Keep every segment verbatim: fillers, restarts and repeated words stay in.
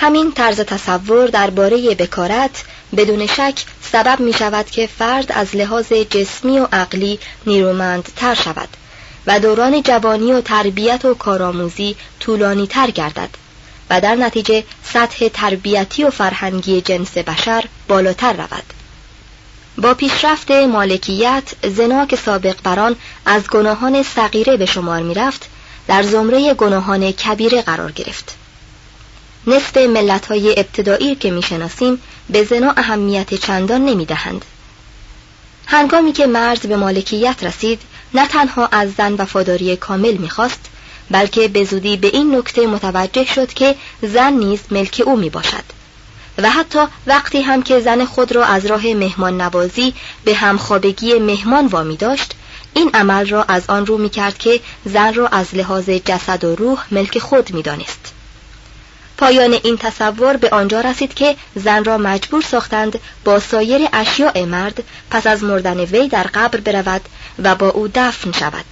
همین طرز تصور درباره بکارت بدون شک سبب می شود که فرد از لحاظ جسمی و عقلی نیرومندتر شود و دوران جوانی و تربیت و کارآموزی طولانی تر گردد و در نتیجه سطح تربیتی و فرهنگی جنس بشر بالاتر رود. با پیشرفت مالکیت، زنا که سابق بر آن از گناهان صغیره به شمار می رفت، در زمره گناهان کبیره قرار گرفت. نصف ملت‌های ابتدایی که می‌شناسیم به زنا اهمیت چندان نمی‌دهند. هنگامی که مرد به مالکیت رسید، نه تنها از زن وفاداری کامل می‌خواست، بلکه به زودی به این نکته متوجه شد که زن نیز ملک او می‌باشد. و حتی وقتی هم که زن خود را از راه مهمان نوازی به همخوابگی مهمان وامی داشت، این عمل را از آن رو می‌کرد که زن را از لحاظ جسد و روح ملک خود می‌دانست. پایان این تصور به آنجا رسید که زن را مجبور ساختند با سایر اشیاء مرد پس از مردن وی در قبر برود و با او دفن شود.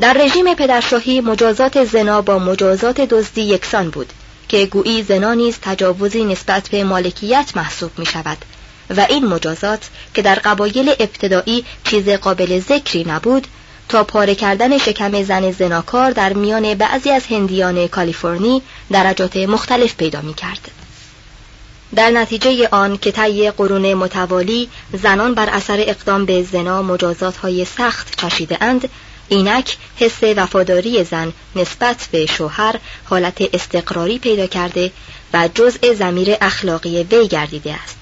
در رژیم پدرشاهی مجازات زنا با مجازات دزدی یکسان بود که گویی زنا نیز تجاوزی نسبت به مالکیت محسوب می شود و این مجازات که در قبایل ابتدایی چیز قابل ذکری نبود، تا پاره کردن شکم زن زناکار در میان بعضی از هندیان کالیفرنی درجات مختلف پیدا می کرد. در نتیجه آن که طی قرون متوالی زنان بر اثر اقدام به زنا مجازات های سخت چشیده اند، اینک حس وفاداری زن نسبت به شوهر حالت استقراری پیدا کرده و جزء ضمیر اخلاقی وی گردیده است.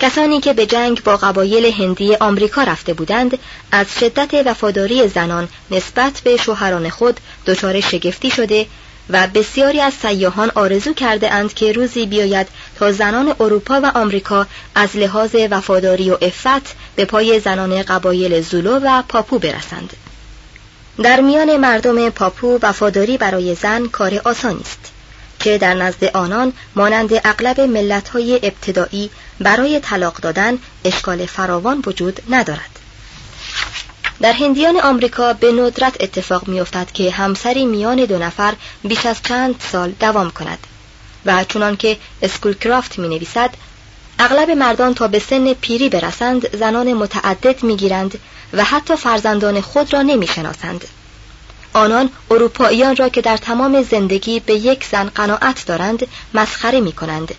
کسانی که به جنگ با قبایل هندی آمریکا رفته بودند، از شدت وفاداری زنان نسبت به شوهران خود دچار شگفتی شده و بسیاری از سیاحان آرزو کرده اند که روزی بیاید تا زنان اروپا و آمریکا از لحاظ وفاداری و عفت به پای زنان قبایل زولو و پاپو برسند. در میان مردم پاپو وفاداری برای زن کار آسانی است که در نزد آنان مانند اغلب ملت‌های ابتدایی برای طلاق دادن اشکال فراوان وجود ندارد. در هندیان آمریکا به ندرت اتفاق می‌افتد که همسری میان دو نفر بیش از چند سال دوام کند و چنان که اسکولکرافت می‌نویسد، اغلب مردان تا به سن پیری برسند زنان متعدد می‌گیرند و حتی فرزندان خود را نمی‌شناسند. آنان اروپاییان را که در تمام زندگی به یک زن قناعت دارند مسخره می‌کنند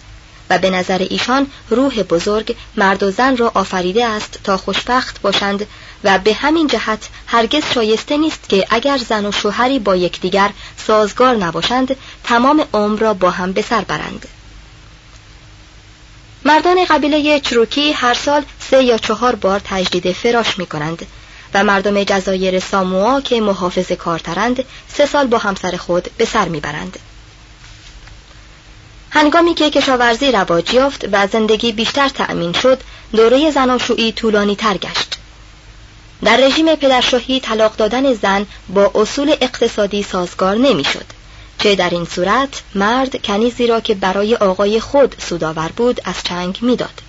و به نظر ایشان روح بزرگ مرد و زن را آفریده است تا خوشبخت باشند و به همین جهت هرگز شایسته نیست که اگر زن و شوهری با یکدیگر سازگار نباشند تمام عمر را با هم به سر برند. مردان قبیله چروکی هر سال سه یا چهار بار تجدید فراش می‌کنند و مردم جزایر ساموا که محافظه کارترند سه سال با همسر خود به سر میبرند. هنگامی که کشاورزی رواج یافت و زندگی بیشتر تأمین شد، دوره زناشویی طولانی تر گشت. در رژیم پدرشاهی طلاق دادن زن با اصول اقتصادی سازگار نمیشد، چه در این صورت مرد کنیزی را که برای آقای خود سودآور بود از چنگ میداد.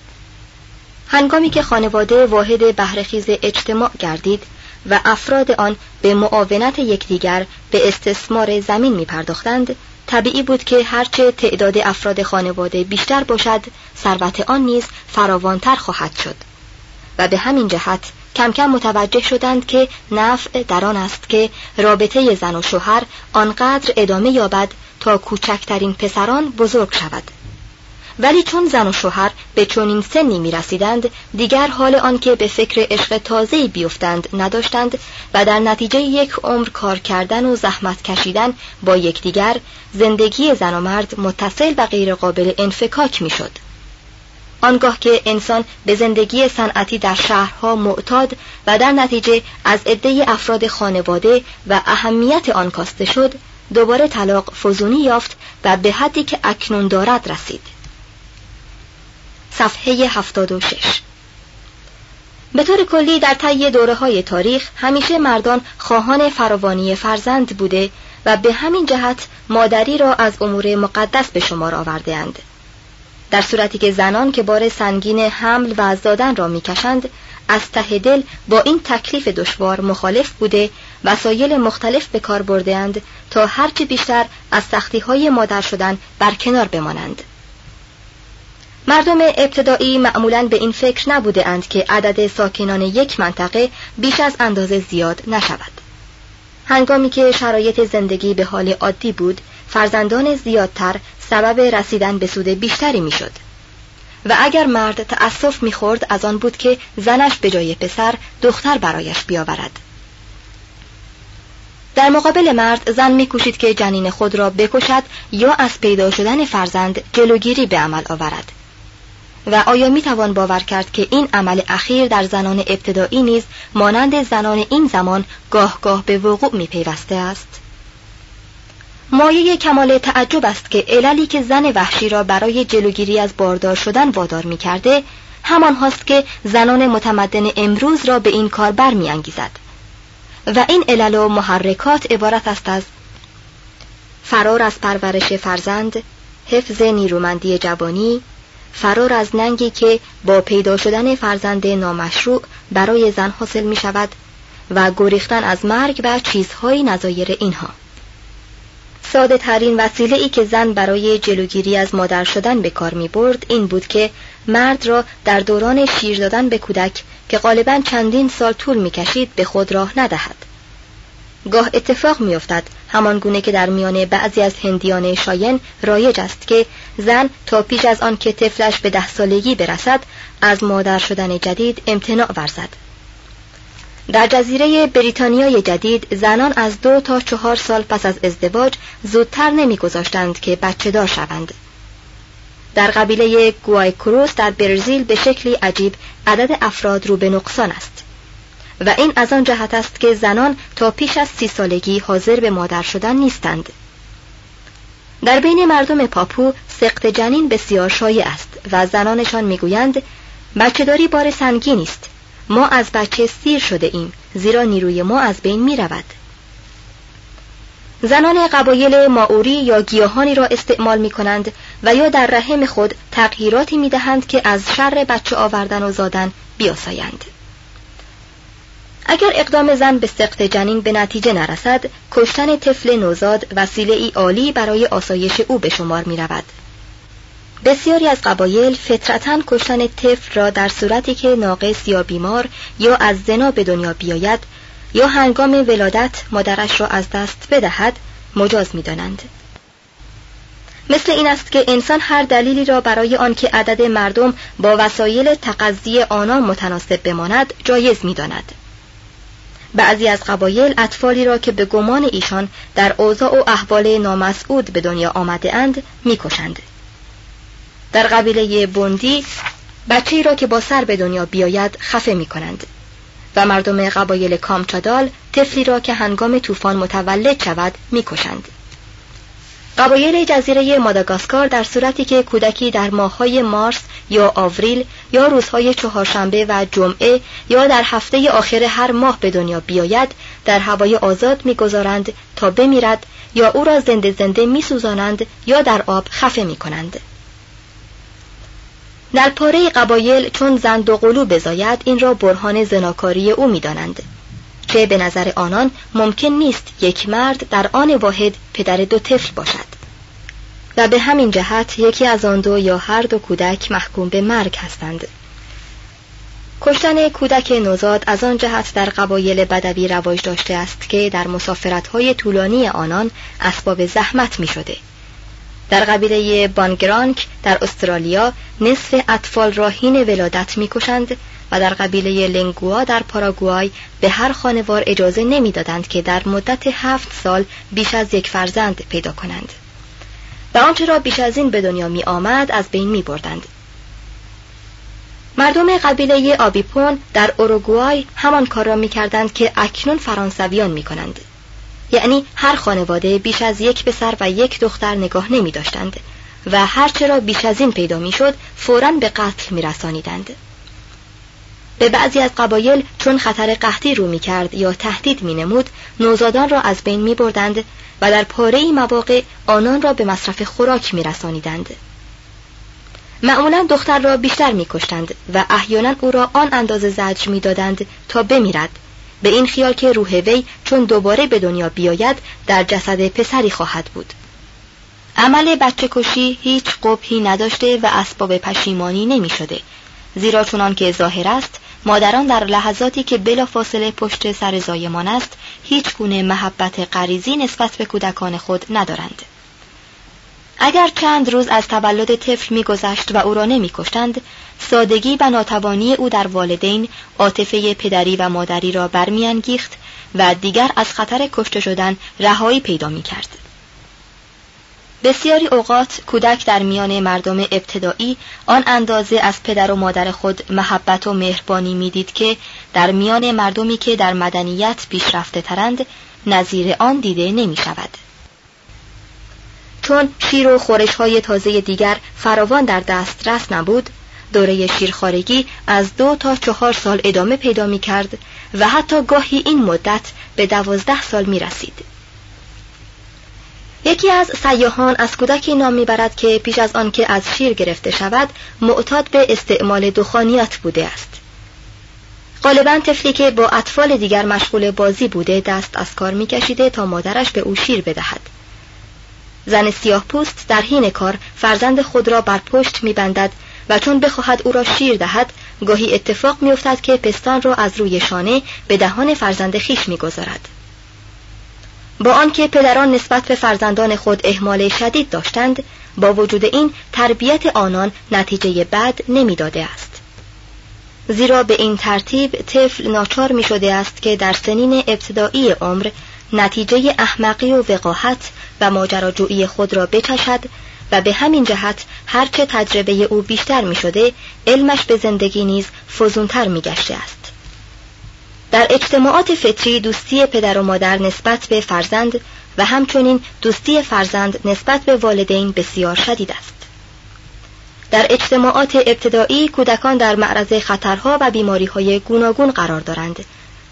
هنگامی که خانواده واحد بهره‌خیز اجتماع گردید و افراد آن به معاونت یکدیگر به استثمار زمین می پرداختند، طبیعی بود که هرچه تعداد افراد خانواده بیشتر باشد، ثروت آن نیز فراوانتر خواهد شد. و به همین جهت کم کم متوجه شدند که نفع در آن است که رابطه زن و شوهر آنقدر ادامه یابد تا کوچکترین پسران بزرگ شود. ولی چون زن و شوهر به چنین سنی می رسیدند، دیگر حال آن که به فکر عشق تازه‌ای بیفتند نداشتند و در نتیجه یک عمر کار کردن و زحمت کشیدن با یکدیگر، زندگی زن و مرد متصل و غیر قابل انفکاک می شد. آنگاه که انسان به زندگی صنعتی در شهرها معتاد و در نتیجه از عده افراد خانواده و اهمیت آن کاسته شد، دوباره طلاق فزونی یافت و به حدی که اکنون دارد رسید. صفحه هفتاد و شش. به طور کلی در طی دوره‌های تاریخ همیشه مردان خواهان فراوانی فرزند بوده و به همین جهت مادری را از امور مقدس به شمار آورده‌اند، در صورتی که زنان که بار سنگین حمل و از دادن را می‌کشند از ته دل با این تکلیف دشوار مخالف بوده، وسایل مختلف به کار برده‌اند تا هرچه بیشتر از سختی‌های مادر شدن برکنار بمانند. مردم ابتدایی معمولاً به این فکر نبوده اند که عدد ساکنان یک منطقه بیش از اندازه زیاد نشود. هنگامی که شرایط زندگی به حال عادی بود، فرزندان زیادتر سبب رسیدن به سود بیشتری می شد. و اگر مرد تأسف می خورد از آن بود که زنش به جای پسر دختر برایش بیاورد. در مقابل مرد، زن می کوشید که جنین خود را بکشد یا از پیدا شدن فرزند جلوگیری به عمل آورد. و آیا می توان باور کرد که این عمل اخیر در زنان ابتدایی نیز مانند زنان این زمان گاه گاه به وقوع می پیوسته است؟ مایه کمال تعجب است که عللی که زن وحشی را برای جلوگیری از باردار شدن وادار می کرده، همان هاست که زنان متمدن امروز را به این کار بر می انگیزد. و این علل و محرکات عبارت است از فرار از پرورش فرزند، حفظ نیرومندی جوانی، فرار از ننگی که با پیدا شدن فرزند نامشروع برای زن حاصل می شود و گریختن از مرگ و چیزهای نظایر اینها. ساده ترین وسیله ای که زن برای جلوگیری از مادر شدن به کار می برد این بود که مرد را در دوران شیر دادن به کودک که غالباً چندین سال طول می کشید به خود راه ندهد. گاه اتفاق می افتد، همان گونه که در میان بعضی از هندیان شاین رایج است، که زن تا پیش از آن که طفلش به ده سالگی برسد از مادر شدن جدید امتناع ورزد. در جزیره بریتانیای جدید زنان از دو تا چهار سال پس از ازدواج زودتر نمی‌گذاشتند که بچه دار شوند. در قبیله گوایکروس در برزیل به شکلی عجیب عدد افراد رو به نقصان است و این از آن جهت است که زنان تا پیش از سی سالگی حاضر به مادر شدن نیستند. در بین مردم پاپو سقط جنین بسیار شایع است و زنانشان میگویند بچه‌داری بار سنگین است، ما از بچه سیر شده ایم زیرا نیروی ما از بین می رود. زنان قبایل مائوری یا گیاهانی را استعمال می کنند و یا در رحم خود تغییراتی می دهند که از شر بچه آوردن و زادن بیاسایند. اگر اقدام زن به سقط جنین به نتیجه نرسد، کشتن طفل نوزاد وسیله ای عالی برای آسایش او به شمار می رود. بسیاری از قبایل فطرتاً کشتن طفل را در صورتی که ناقص یا بیمار یا از زنا به دنیا بیاید یا هنگام ولادت مادرش را از دست بدهد مجاز می دانند. مثل این است که انسان هر دلیلی را برای آنکه عدد مردم با وسایل تقضی آنان متناسب بماند جایز می داند. بعضی از قبایل اطفالی را که به گمان ایشان در اوضاع و احوال نامسعود به دنیا آمده اند می کشند. در قبیله بوندی بچه‌ای را که با سر به دنیا بیاید خفه می کنند و مردم قبایل کامچادال طفلی را که هنگام طوفان متولد شود می کشند. قبایل جزیره ماداگاسکار در صورتی که کودکی در ماه‌های مارس یا آوریل یا روزهای چهارشنبه و جمعه یا در هفته آخر هر ماه به دنیا بیاید در هوای آزاد می‌گذارند تا بمیرد یا او را زنده زنده می‌سوزانند یا در آب خفه می‌کنند. در پاره قبایل چون زند و قلوب بزاید این را برهان زناکاری او می دانند، که به نظر آنان ممکن نیست یک مرد در آن واحد پدر دو طفل باشد و به همین جهت یکی از آن دو یا هر دو کودک محکوم به مرگ هستند. کشتن کودک نوزاد از آن جهت در قبایل بدوی رواج داشته است که در مسافرت‌های طولانی آنان اسباب زحمت می شده. در قبیله بانگرانک در استرالیا نصف اطفال را هین ولادت می کشند و در قبیله لنگوا در پاراگوای به هر خانوار اجازه نمی دادند که در مدت هفت سال بیش از یک فرزند پیدا کنند و آنچه را بیش از این به دنیا می آمد از بین می بردند. مردم قبیله آبیپون در اوروگوای همان کار را می کردند که اکنون فرانسویان می کنند، یعنی هر خانواده بیش از یک پسر و یک دختر نگاه نمی داشتند و هرچه را بیش از این پیدا می شد فوراً به قتل می رسانیدند. به بعضی از قبایل چون خطر قحطی رو می کرد یا تهدید می نمود نوزادان را از بین می بردند و در پاره‌ای مواقع آنان را به مصرف خوراک می رسانیدند. معمولا دختر را بیشتر می کشتند و احیانا او را آن اندازه زجر می دادند تا بمیرد، به این خیال که روح وی چون دوباره به دنیا بیاید در جسد پسری خواهد بود. عمل بچه کشی هیچ قبحی نداشته و اسباب پشیمانی نمی شده، زیرا چنان که ظاهر است مادران در لحظاتی که بلافاصله پشت سر زایمان است هیچ گونه محبت غریزی نسبت به کودکان خود ندارند. اگر چند روز از تولد طفل می‌گذشت و او را نمی‌کشتند، سادگی و ناتوانی او در والدین عاطفه پدری و مادری را برمی‌انگیخت و دیگر از خطر کشته شدن رهایی پیدا می‌کرد. بسیاری اوقات کودک در میان مردم ابتدایی آن اندازه از پدر و مادر خود محبت و مهربانی می‌دید که در میان مردمی که در مدنیت پیشرفته‌ترند نظیر آن دیده نمی‌شود. چون شیر و خورش‌های تازه دیگر فراوان در دسترس نبود، دوره شیرخوارگی از دو تا چهار سال ادامه پیدا می کرد و حتی گاهی این مدت به دوازده سال می رسید. یکی از سیاحان از کودکی نام می برد که پیش از آن که از شیر گرفته شود، معتاد به استعمال دخانیات بوده است. غالباً طفلی که با اطفال دیگر مشغول بازی بوده دست از کار می کشیده تا مادرش به او شیر بدهد. زن سیاه پوست در حین کار فرزند خود را بر پشت می‌بندد و چون بخواهد او را شیر دهد گاهی اتفاق می‌افتد که پستان را از روی شانه به دهان فرزند خیش می‌گذارد. با آنکه پدران نسبت به فرزندان خود اهمال شدید داشتند، با وجود این تربیت آنان نتیجه بد نمی‌داده است، زیرا به این ترتیب طفل ناچار می‌شده است که در سنین ابتدایی عمر نتیجه احمقی و وقاحت و ماجراجویی خود را بچشد و به همین جهت هرچه تجربه او بیشتر می شده علمش به زندگی نیز فزونتر می گشته است. در اجتماعات فطری دوستی پدر و مادر نسبت به فرزند و همچنین دوستی فرزند نسبت به والدین بسیار شدید است. در اجتماعات ابتدایی کودکان در معرض خطرها و بیماری‌های گوناگون قرار دارند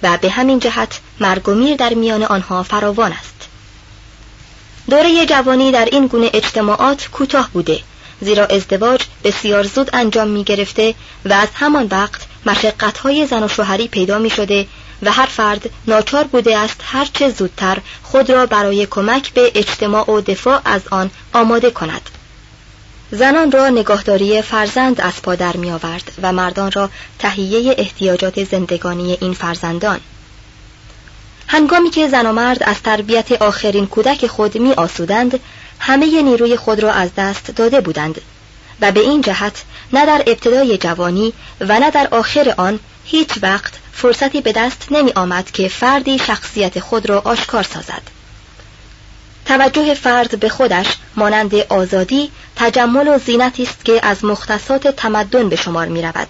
و به همین جهت مرگ و میر در میان آنها فراوان است. دوره جوانی در این گونه اجتماعات کوتاه بوده، زیرا ازدواج بسیار زود انجام می گرفته و از همان وقت مشقت‌های زن و شوهری پیدا می شده و هر فرد ناچار بوده است هرچه زودتر خود را برای کمک به اجتماع و دفاع از آن آماده کند. زنان را نگهداری فرزند از پا در می آورد و مردان را تهیه احتیاجات زندگانی این فرزندان. هنگامی که زن و مرد از تربیت آخرین کودک خود می آسودند، همه نیروی خود را از دست داده بودند و به این جهت نه در ابتدای جوانی و نه در آخر آن هیچ وقت فرصتی به دست نمی آمد که فردی شخصیت خود را آشکار سازد. توجه فرد به خودش مانند آزادی، تجمل و زینتی است که از مختصات تمدن به شمار می رود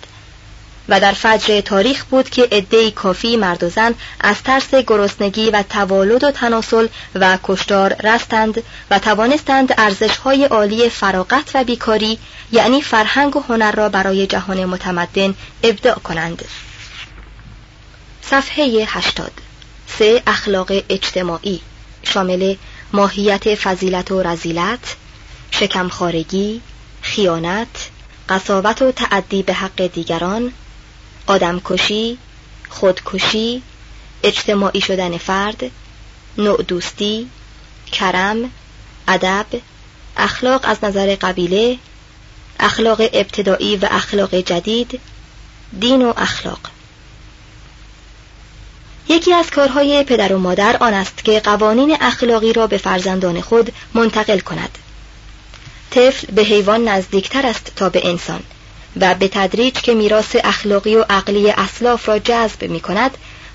و در فجر تاریخ بود که عده‌ای کافی مرد و زن از ترس گرسنگی و توالد و تناسل و کشتار رستند و توانستند ارزش‌های عالی فراغت و بیکاری، یعنی فرهنگ و هنر را برای جهان متمدن ابداع کنند. صفحه هشتاد سه اخلاق اجتماعی شامل ماهیت فضیلت و رذیلت، شکمخوارگی، خیانت، قساوت و تعدی به حق دیگران، آدمکشی، خودکشی، اجتماعی شدن فرد، نوع دوستی، کرم، ادب، اخلاق از نظر قبیله، اخلاق ابتدایی و اخلاق جدید، دین و اخلاق. یکی از کارهای پدر و مادر آن است که قوانین اخلاقی را به فرزندان خود منتقل کند. طفل به حیوان نزدیکتر است تا به انسان و به تدریج که میراث اخلاقی و عقلی اسلاف را جذب می کند،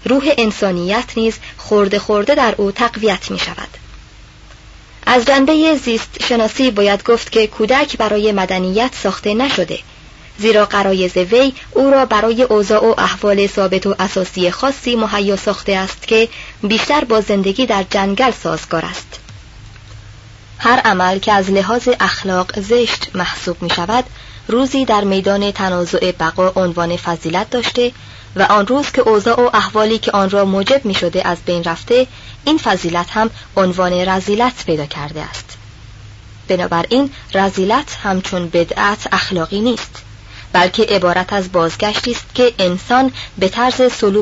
روح انسانیت نیز خورده خورده در او تقویت می شود. از جنبه زیست شناسی باید گفت که کودک برای مدنیت ساخته نشده، زیرا غرایز وی او را برای اوضاع و احوال ثابت و اساسی خاصی مهیا ساخته است که بیشتر با زندگی در جنگل سازگار است. هر عمل که از لحاظ اخلاق زشت محسوب می شود، روزی در میدان تنازع بقا عنوان فضیلت داشته و آن روز که اوضاع و احوالی که آن را موجب می شده از بین رفته، این فضیلت هم عنوان رذیلت پیدا کرده است. بنابراین رذیلت همچون بدعت اخلاقی نیست، بلکه عبارت از بازگشتی است که انسان به طرز سلوک.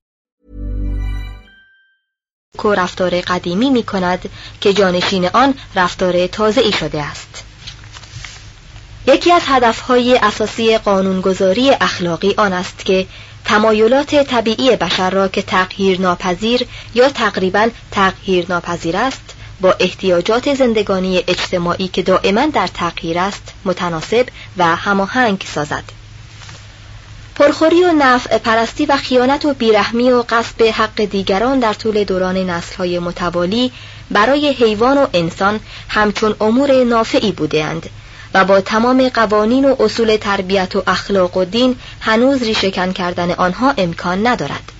کو رفتار قدیمی می کند که جانشین آن رفتار تازه ای شده است. یکی از هدفهای اساسی قانونگذاری اخلاقی آن است که تمایلات طبیعی بشر را که تغییر ناپذیر یا تقریباً تغییر ناپذیر است با احتیاجات زندگانی اجتماعی که دائما در تغییر است متناسب و هماهنگ سازد. پرخوری و نفع پرستی و خیانت و بیرحمی و غصب حق دیگران در طول دوران نسل‌های متوالی برای حیوان و انسان همچون امور نافعی بودند و با تمام قوانین و اصول تربیت و اخلاق و دین هنوز ریشه‌کن کردن آنها امکان ندارد.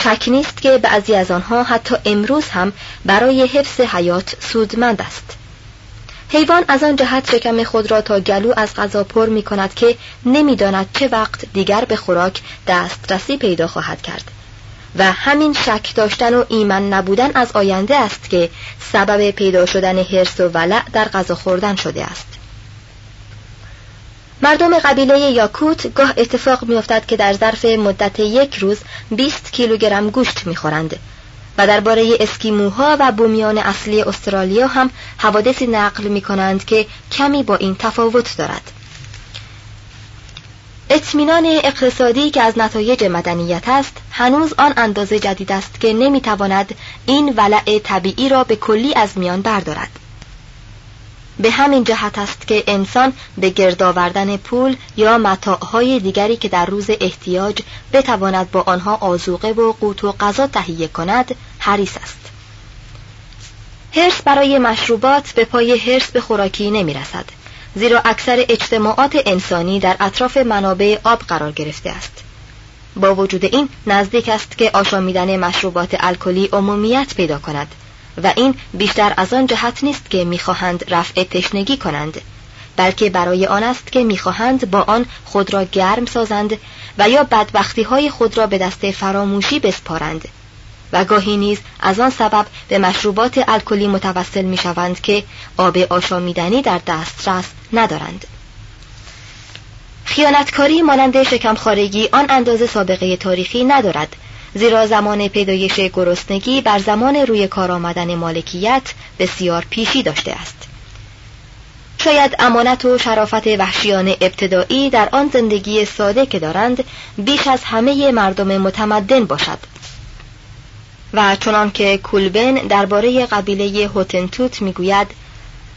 شک نیست که بعضی از آنها حتی امروز هم برای حفظ حیات سودمند است. حیوان از آن جهت شکم خود را تا گلو از غذا پر می کند که نمی داند چه وقت دیگر به خوراک دسترسی پیدا خواهد کرد و همین شک داشتن و ایمن نبودن از آینده است که سبب پیدا شدن حرص و ولع در غذا خوردن شده است. مردم قبیله یاکوت گاه اتفاق می افتد که در ظرف مدت یک روز بیست کیلوگرم گوشت می خورند و درباره اسکیموها و بومیان اصلی استرالیا هم حوادثی نقل می کنند که کمی با این تفاوت دارد. اطمینان اقتصادی که از نتایج مدنیت است هنوز آن اندازه جدید است که نمی تواند این ولع طبیعی را به کلی از میان بردارد. به همین جهت است که انسان به گرد آوردن پول یا متاعهای دیگری که در روز احتیاج بتواند با آنها آذوقه و قوت و غذا تهیه کند حریص است. حرص برای مشروبات به پای حرص به خوراکی نمی رسد، زیرا اکثر اجتماعات انسانی در اطراف منابع آب قرار گرفته است. با وجود این نزدیک است که آشامیدن مشروبات الکلی عمومیت پیدا کند و این بیشتر از آن جهت نیست که می‌خواهند رفع تشنگی کنند، بلکه برای آن است که می‌خواهند با آن خود را گرم سازند و یا بدبختی‌های خود را به دست فراموشی بسپارند و گاهی نیز از آن سبب به مشروبات الکلی متوسل می‌شوند که آب آشامیدنی در دسترس ندارند. خیانتکاری مانند شکمخوارگی آن اندازه سابقه تاریخی ندارد، زیرا زمان پیدایش گرسنگی بر زمان روی کار آمدن مالکیت بسیار پیشی داشته است. شاید امانت و شرافت وحشیانه ابتدایی در آن زندگی ساده که دارند بیش از همه مردم متمدن باشد. و چنان که کولبن درباره قبیله هوتنتوت میگوید،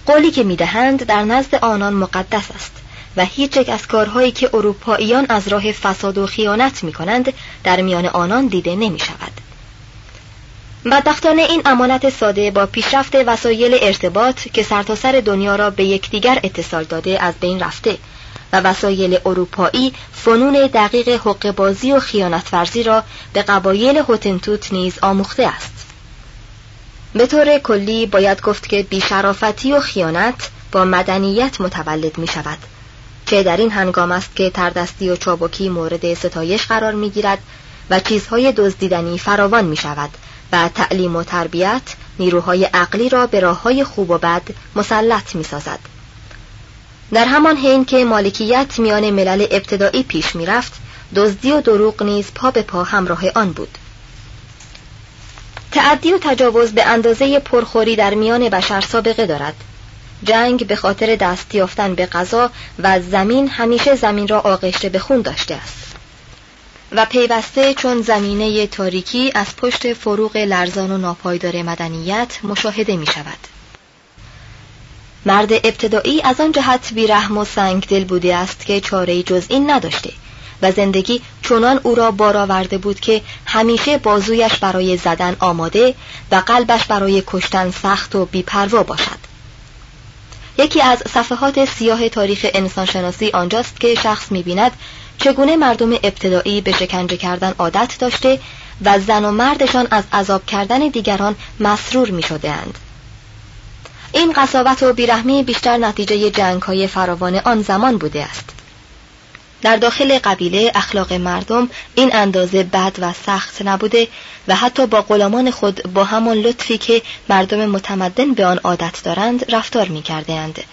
قولی که میدهند در نزد آنان مقدس است و هیچ یک از کارهایی که اروپاییان از راه فساد و خیانت میکنند در میان آنان دیده نمی شود. بدبختانه این امانت ساده با پیشرفت وسایل ارتباط که سرتاسر دنیا را به یکدیگر اتصال داده از بین رفته و وسایل اروپایی فنون دقیق حقه‌بازی و خیانت‌ورزی را به قبایل هوتنتوت نیز آموخته است. به طور کلی باید گفت که بی‌شرافتی و خیانت با مدنیت متولد می شود، چه در این هنگام است که تردستی و چابکی مورد ستایش قرار می گیرد و چیزهای دزدیدنی فراوان می شود و تعلیم و تربیت نیروهای عقلی را به راه‌های خوب و بد مسلط می سازد. در همان حین که مالکیت میان ملل ابتدایی پیش می رفت، دزدی و دروغ نیز پا به پا همراه آن بود. تعدی و تجاوز به اندازه پرخوری در میان بشر سابقه دارد. جنگ به خاطر دست یافتن به غذا و زمین همیشه زمین را آغشته به خون داشته است و پیوسته چون زمینه تاریکی از پشت فروغ لرزان و ناپایدار مدنیت مشاهده می شود. مرد ابتدایی از آن جهت بیرحم و سنگ دل بوده است که چاره‌ای جز این نداشته و زندگی چنان او را بار آورده بود که همیشه بازویش برای زدن آماده و قلبش برای کشتن سخت و بی‌پروا باشد. یکی از صفحات سیاه تاریخ انسانشناسی آنجاست که شخص می‌بیند چگونه مردم ابتدایی به شکنجه کردن عادت داشته و زن و مردشان از عذاب کردن دیگران مسرور می‌شدند. این قساوت و بیرحمی بیشتر نتیجه جنگ‌های فراوان آن زمان بوده است. در داخل قبیله اخلاق مردم این اندازه بد و سخت نبوده و حتی با غلامان خود با همان لطفی که مردم متمدن به آن عادت دارند رفتار می‌کردند.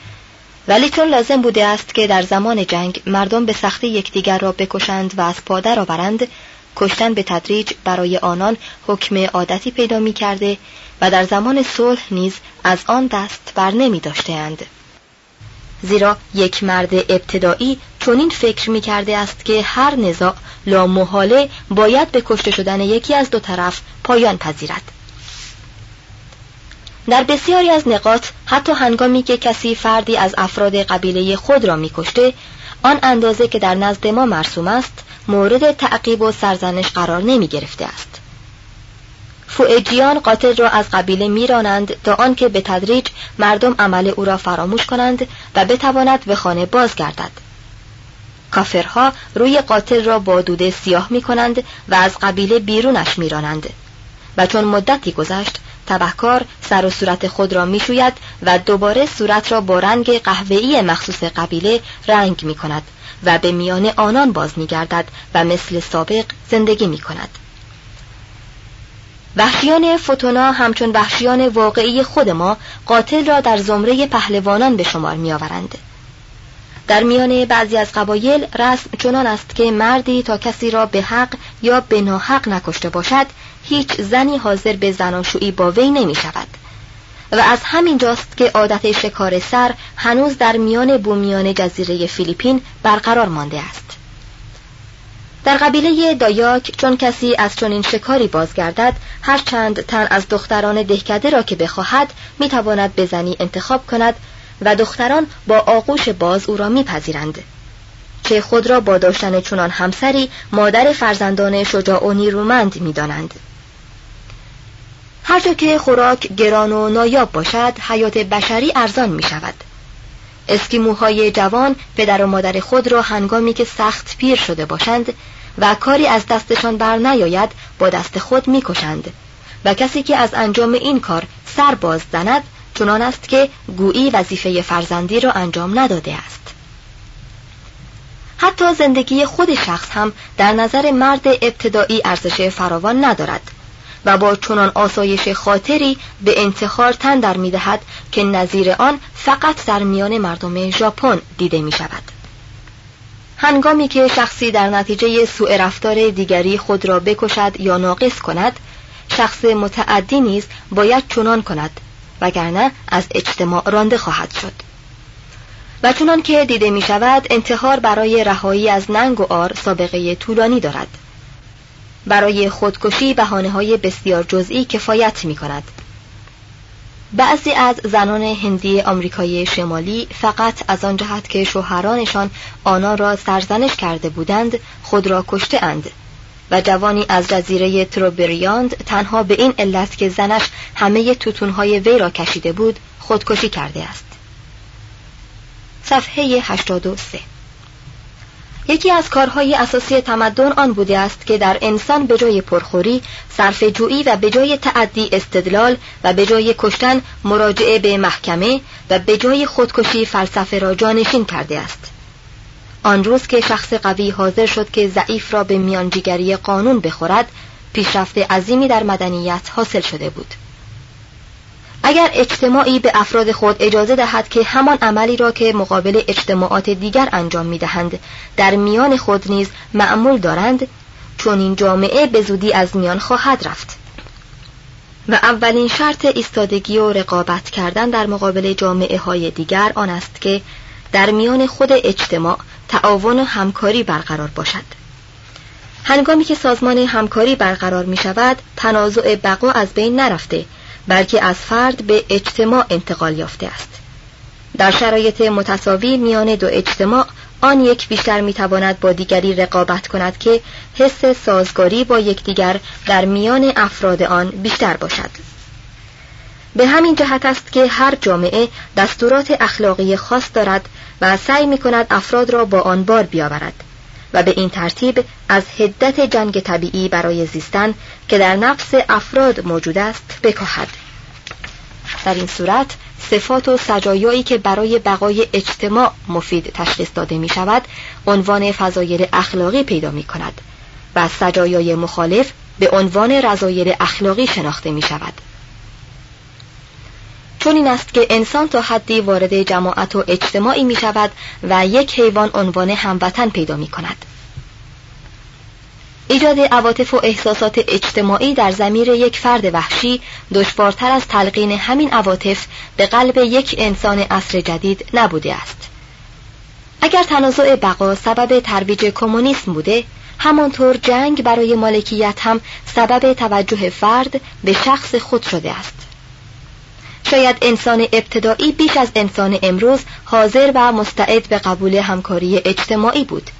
ولی چون لازم بوده است که در زمان جنگ مردم به سختی یکدیگر را بکشند و از پا درآورند، کشتن به تدریج برای آنان حکم عادتی پیدا می‌کرده و در زمان صلح نیز از آن دست بر نمی داشتند. زیرا یک مرد ابتدایی چنین فکر می کرده است که هر نزاع لامحاله باید به کشته شدن یکی از دو طرف پایان پذیرد. در بسیاری از نقاط حتی هنگامی که کسی فردی از افراد قبیله خود را می کشته، آن اندازه که در نزد ما مرسوم است مورد تعقیب و سرزنش قرار نمی گرفته است. فوئجیان قاتل را از قبیله میرانند تا آنکه به تدریج مردم عمل او را فراموش کنند و بتواند به خانه بازگردد. کافرها روی قاتل را با دوده سیاه میکنند و از قبیله بیرونش میرانند و چون مدتی گذشت تبهکار سر و صورت خود را میشوید و دوباره صورت را با رنگ قهوه‌ای مخصوص قبیله رنگ میکند و به میان آنان باز میگردد و مثل سابق زندگی میکند. وحشیان فوتونا همچون وحشیان واقعی خود ما قاتل را در زمره پهلوانان به شمار می آورند. در میان بعضی از قبایل رسم چنان است که مردی تا کسی را به حق یا به ناحق نکشته باشد هیچ زنی حاضر به زناشویی با وی نمی شود و از همین جاست که عادت شکار سر هنوز در میان بومیان جزیره فیلیپین برقرار مانده است. در قبیله دایاک چون کسی از چنین شکاری بازگردد، هر چند تن از دختران دهکده را که بخواهد میتواند به زنی انتخاب کند و دختران با آغوش باز او را میپذیرند. چه خود را با داشتن چنان همسری مادر فرزندان شجاع و نیرومند میدانند. هر جا که خوراک گران و نایاب باشد، حیات بشری ارزان میشود. اسکیموهای جوان پدر و مادر خود را هنگامی که سخت پیر شده باشند و کاری از دستشان بر نیاید با دست خود میکشند و کسی که از انجام این کار سر باز زند چنان است که گویی وظیفه فرزندی را انجام نداده است. حتی زندگی خود شخص هم در نظر مرد ابتدایی ارزش فراوان ندارد و با چنان آسایش خاطری به انتحار تن در می‌دهد که نظیر آن فقط در میان مردم ژاپن دیده می‌شود. هنگامی که شخصی در نتیجه سوء رفتار دیگری خود را بکشد یا ناقص کند، شخص متعدی نیز باید چنان کند وگرنه از اجتماع رانده خواهد شد. و چنان که دیده می شود انتحار برای رهایی از ننگ و عار سابقه طولانی دارد. برای خودکشی بهانه‌های بسیار جزئی کفایت می کند. بعضی از زنان هندی آمریکای شمالی فقط از آن جهت که شوهرانشان آنها را سرزنش کرده بودند خود را کشته اند و جوانی از جزیره تروبریاند تنها به این علت که زنش همه توتونهای وی را کشیده بود خودکشی کرده است. صفحه هشتاد و سه. یکی از کارهای اساسی تمدن آن بوده است که در انسان به جای پرخوری، صرفه‌جویی و به جای تعدی استدلال و به جای کشتن مراجعه به محکمه و به جای خودکشی فلسفه را جانشین کرده است. آن روز که شخص قوی حاضر شد که ضعیف را به میانجیگری قانون بخورد، پیشرفت عظیمی در مدنیت حاصل شده بود. اگر اجتماعی به افراد خود اجازه دهد که همان عملی را که مقابل اجتماعات دیگر انجام می‌دهند در میان خود نیز معمول دارند، چون این جامعه به زودی از میان خواهد رفت. و اولین شرط ایستادگی و رقابت کردن در مقابل جامعه‌های دیگر آن است که در میان خود اجتماع تعاون و همکاری برقرار باشد. هنگامی که سازمان همکاری برقرار می‌شود، تنازع بقا از بین نرفته، بلکه از فرد به اجتماع انتقال یافته است. در شرایط متساوی میان دو اجتماع، آن یک بیشتر میتواند با دیگری رقابت کند که حس سازگاری با یکدیگر در میان افراد آن بیشتر باشد. به همین جهت است که هر جامعه دستورات اخلاقی خاص دارد و سعی میکند افراد را با آن بار بیاورد و به این ترتیب از حدت جنگ طبیعی برای زیستن که در نفس افراد موجود است بکاهد. در این صورت صفات و سجایایی که برای بقای اجتماع مفید تشخیص داده می شود عنوان فضایل اخلاقی پیدا می کند و سجایای مخالف به عنوان رضایل اخلاقی شناخته می شود. چون این است که انسان تا حدی وارد جماعت و اجتماعی می شود و یک حیوان عنوان هموطن پیدا می کند. ایجاد عواطف و احساسات اجتماعی در ضمیر یک فرد وحشی دشوارتر از تلقین همین عواطف به قلب یک انسان عصر جدید نبوده است. اگر تنازع بقا سبب ترویج کمونیسم بوده، همانطور جنگ برای مالکیت هم سبب توجه فرد به شخص خود شده است. شاید انسان ابتدایی بیش از انسان امروز حاضر و مستعد به قبول همکاری اجتماعی بود،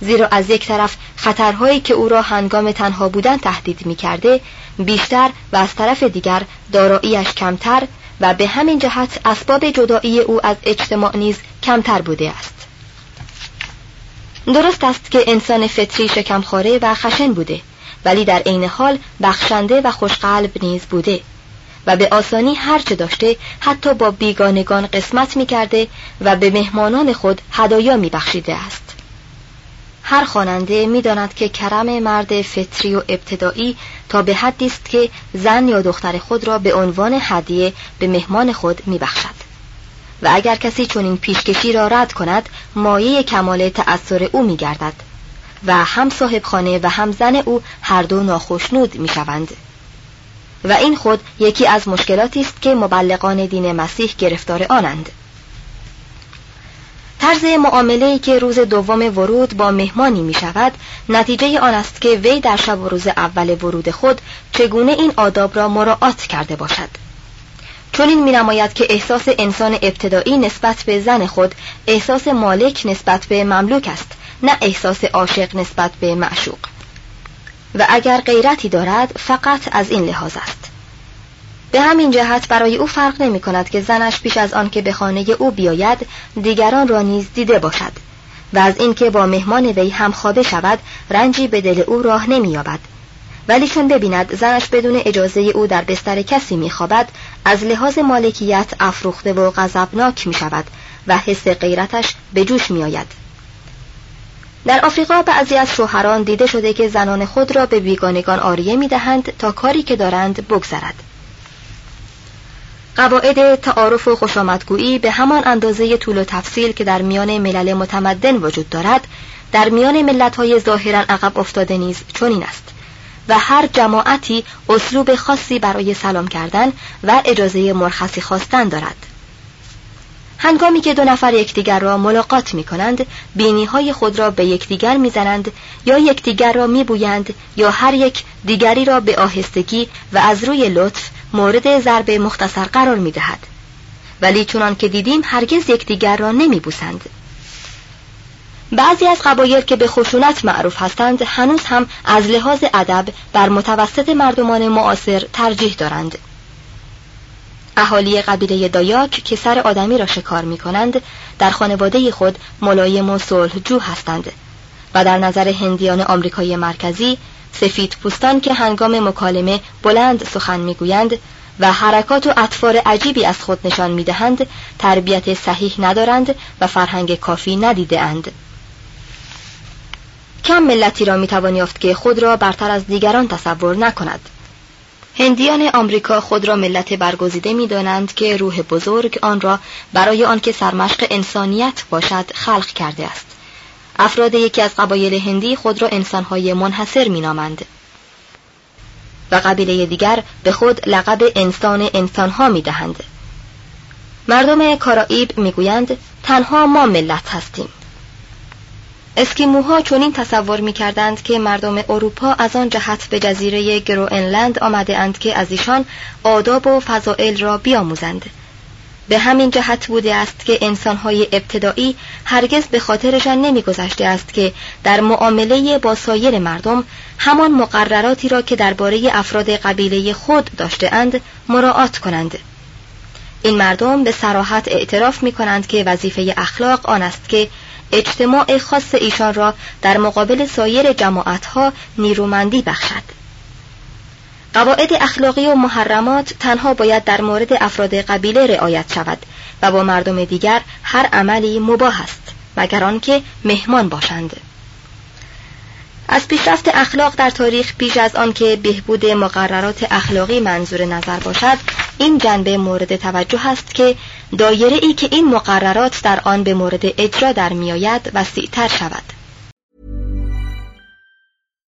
زیرا از یک طرف خطرهایی که او را هنگام تنها بودن تهدید می‌کرده بیشتر و از طرف دیگر دارایی‌اش کمتر و به همین جهت اسباب جدایی او از اجتماع نیز کمتر بوده است. درست است که انسان فطری شکمخواره و خشن بوده، ولی در عین حال بخشنده و خوشقلب نیز بوده و به آسانی هرچه داشته حتی با بیگانگان قسمت می کرده و به مهمانان خود هدایا می بخشیده است. هر خواننده می داند که کرم مرد فطری و ابتدایی تا به حدی است که زن یا دختر خود را به عنوان هدیه به مهمان خود می بخشد و اگر کسی چنین پیشکشی را رد کند مایه کمال تأثیر او می گردد و هم صاحب خانه و هم زن او هر دو ناخشنود می شوند. و این خود یکی از مشکلاتی است که مبلغان دین مسیح گرفتار آنند. طرز معامله‌ای که روز دوم ورود با مهمانی می شود نتیجه آن است که وی در شب و روز اول ورود خود چگونه این آداب را مراعات کرده باشد. چون این می نماید که احساس انسان ابتدایی نسبت به زن خود احساس مالک نسبت به مملوک است، نه احساس عاشق نسبت به معشوق، و اگر غیرتی دارد فقط از این لحاظ است. به همین جهت برای او فرق نمی کند که زنش پیش از آن که به خانه او بیاید دیگران را نیز دیده باشد و از این که با مهمان وی همخوابه شود رنجی به دل او راه نمی یابد، ولی چون ببیند زنش بدون اجازه او در بستر کسی می خوابد از لحاظ مالکیت افروخته و غضبناک می شود و حس غیرتش به جوش می آید. در آفریقا بعضی از شوهران دیده شده که زنان خود را به بیگانگان عاریه می‌دهند تا کاری که دارند بگذرد. قواعد تعارف و خوشامدگویی به همان اندازه طول و تفصیل که در میان ملل متمدن وجود دارد، در میان ملت‌های ظاهراً عقب افتاده نیز چنین است و هر جماعتی اسلوب خاصی برای سلام کردن و اجازه مرخصی خواستن دارد. هنگامی که دو نفر یکدیگر را ملاقات می‌کنند، بینی‌های خود را به یکدیگر می‌زنند یا یکدیگر را می‌بویند یا هر یک دیگری را به آهستگی و از روی لطف مورد ضرب مختصر قرار می‌دهد. ولی چنان که دیدیم هرگز یکدیگر را نمی‌بوسند. بعضی از قبایل که به خشونت معروف هستند هنوز هم از لحاظ ادب بر متوسط مردمان معاصر ترجیح دارند. اهالی قبیله دایاک که سر آدمی را شکار می کنند در خانواده خود ملایم و صلحجو هستند و در نظر هندیان آمریکای مرکزی سفید پوستان که هنگام مکالمه بلند سخن می گویند و حرکات و اطفار عجیبی از خود نشان می دهند تربیت صحیح ندارند و فرهنگ کافی ندیده اند. کم ملتی را می توان یافت که خود را برتر از دیگران تصور نکند. هندیان آمریکا خود را ملت برگزیده می‌دانند که روح بزرگ آن را برای آنکه سرمشق انسانیت باشد خلق کرده است. افراد یکی از قبایل هندی خود را انسان‌های منحصر می‌نامند و قبیله دیگر به خود لقب انسان انسان‌ها می‌دهند. مردم کارائیب می‌گویند تنها ما ملت هستیم. اسکیموها چنین تصور می‌کردند که مردم اروپا از آن جهت به جزیره گرونلند آمده اند که از ایشان آداب و فضائل را بیاموزند. به همین جهت بوده است که انسان‌های ابتدایی هرگز به خاطرشان نمی‌گذشته است که در معامله با سایر مردم همان مقرراتی را که درباره افراد قبیله خود داشته‌اند مراعات کنند. این مردم به صراحت اعتراف می‌کنند که وظیفه اخلاق آن است که اجتماع خاص ایشان را در مقابل سایر جماعتها نیرومندی بخشد. قواعد اخلاقی و محرمات تنها باید در مورد افراد قبیله رعایت شود و با مردم دیگر هر عملی مباح است مگر آنکه مهمان باشند. از پیشرفت اخلاق در تاریخ پیش از آن که بهبود مقررات اخلاقی منظور نظر باشد، این جنبه مورد توجه است که دایره ای که این مقررات در آن به مورد اجرا در می آید وسیع‌تر شود.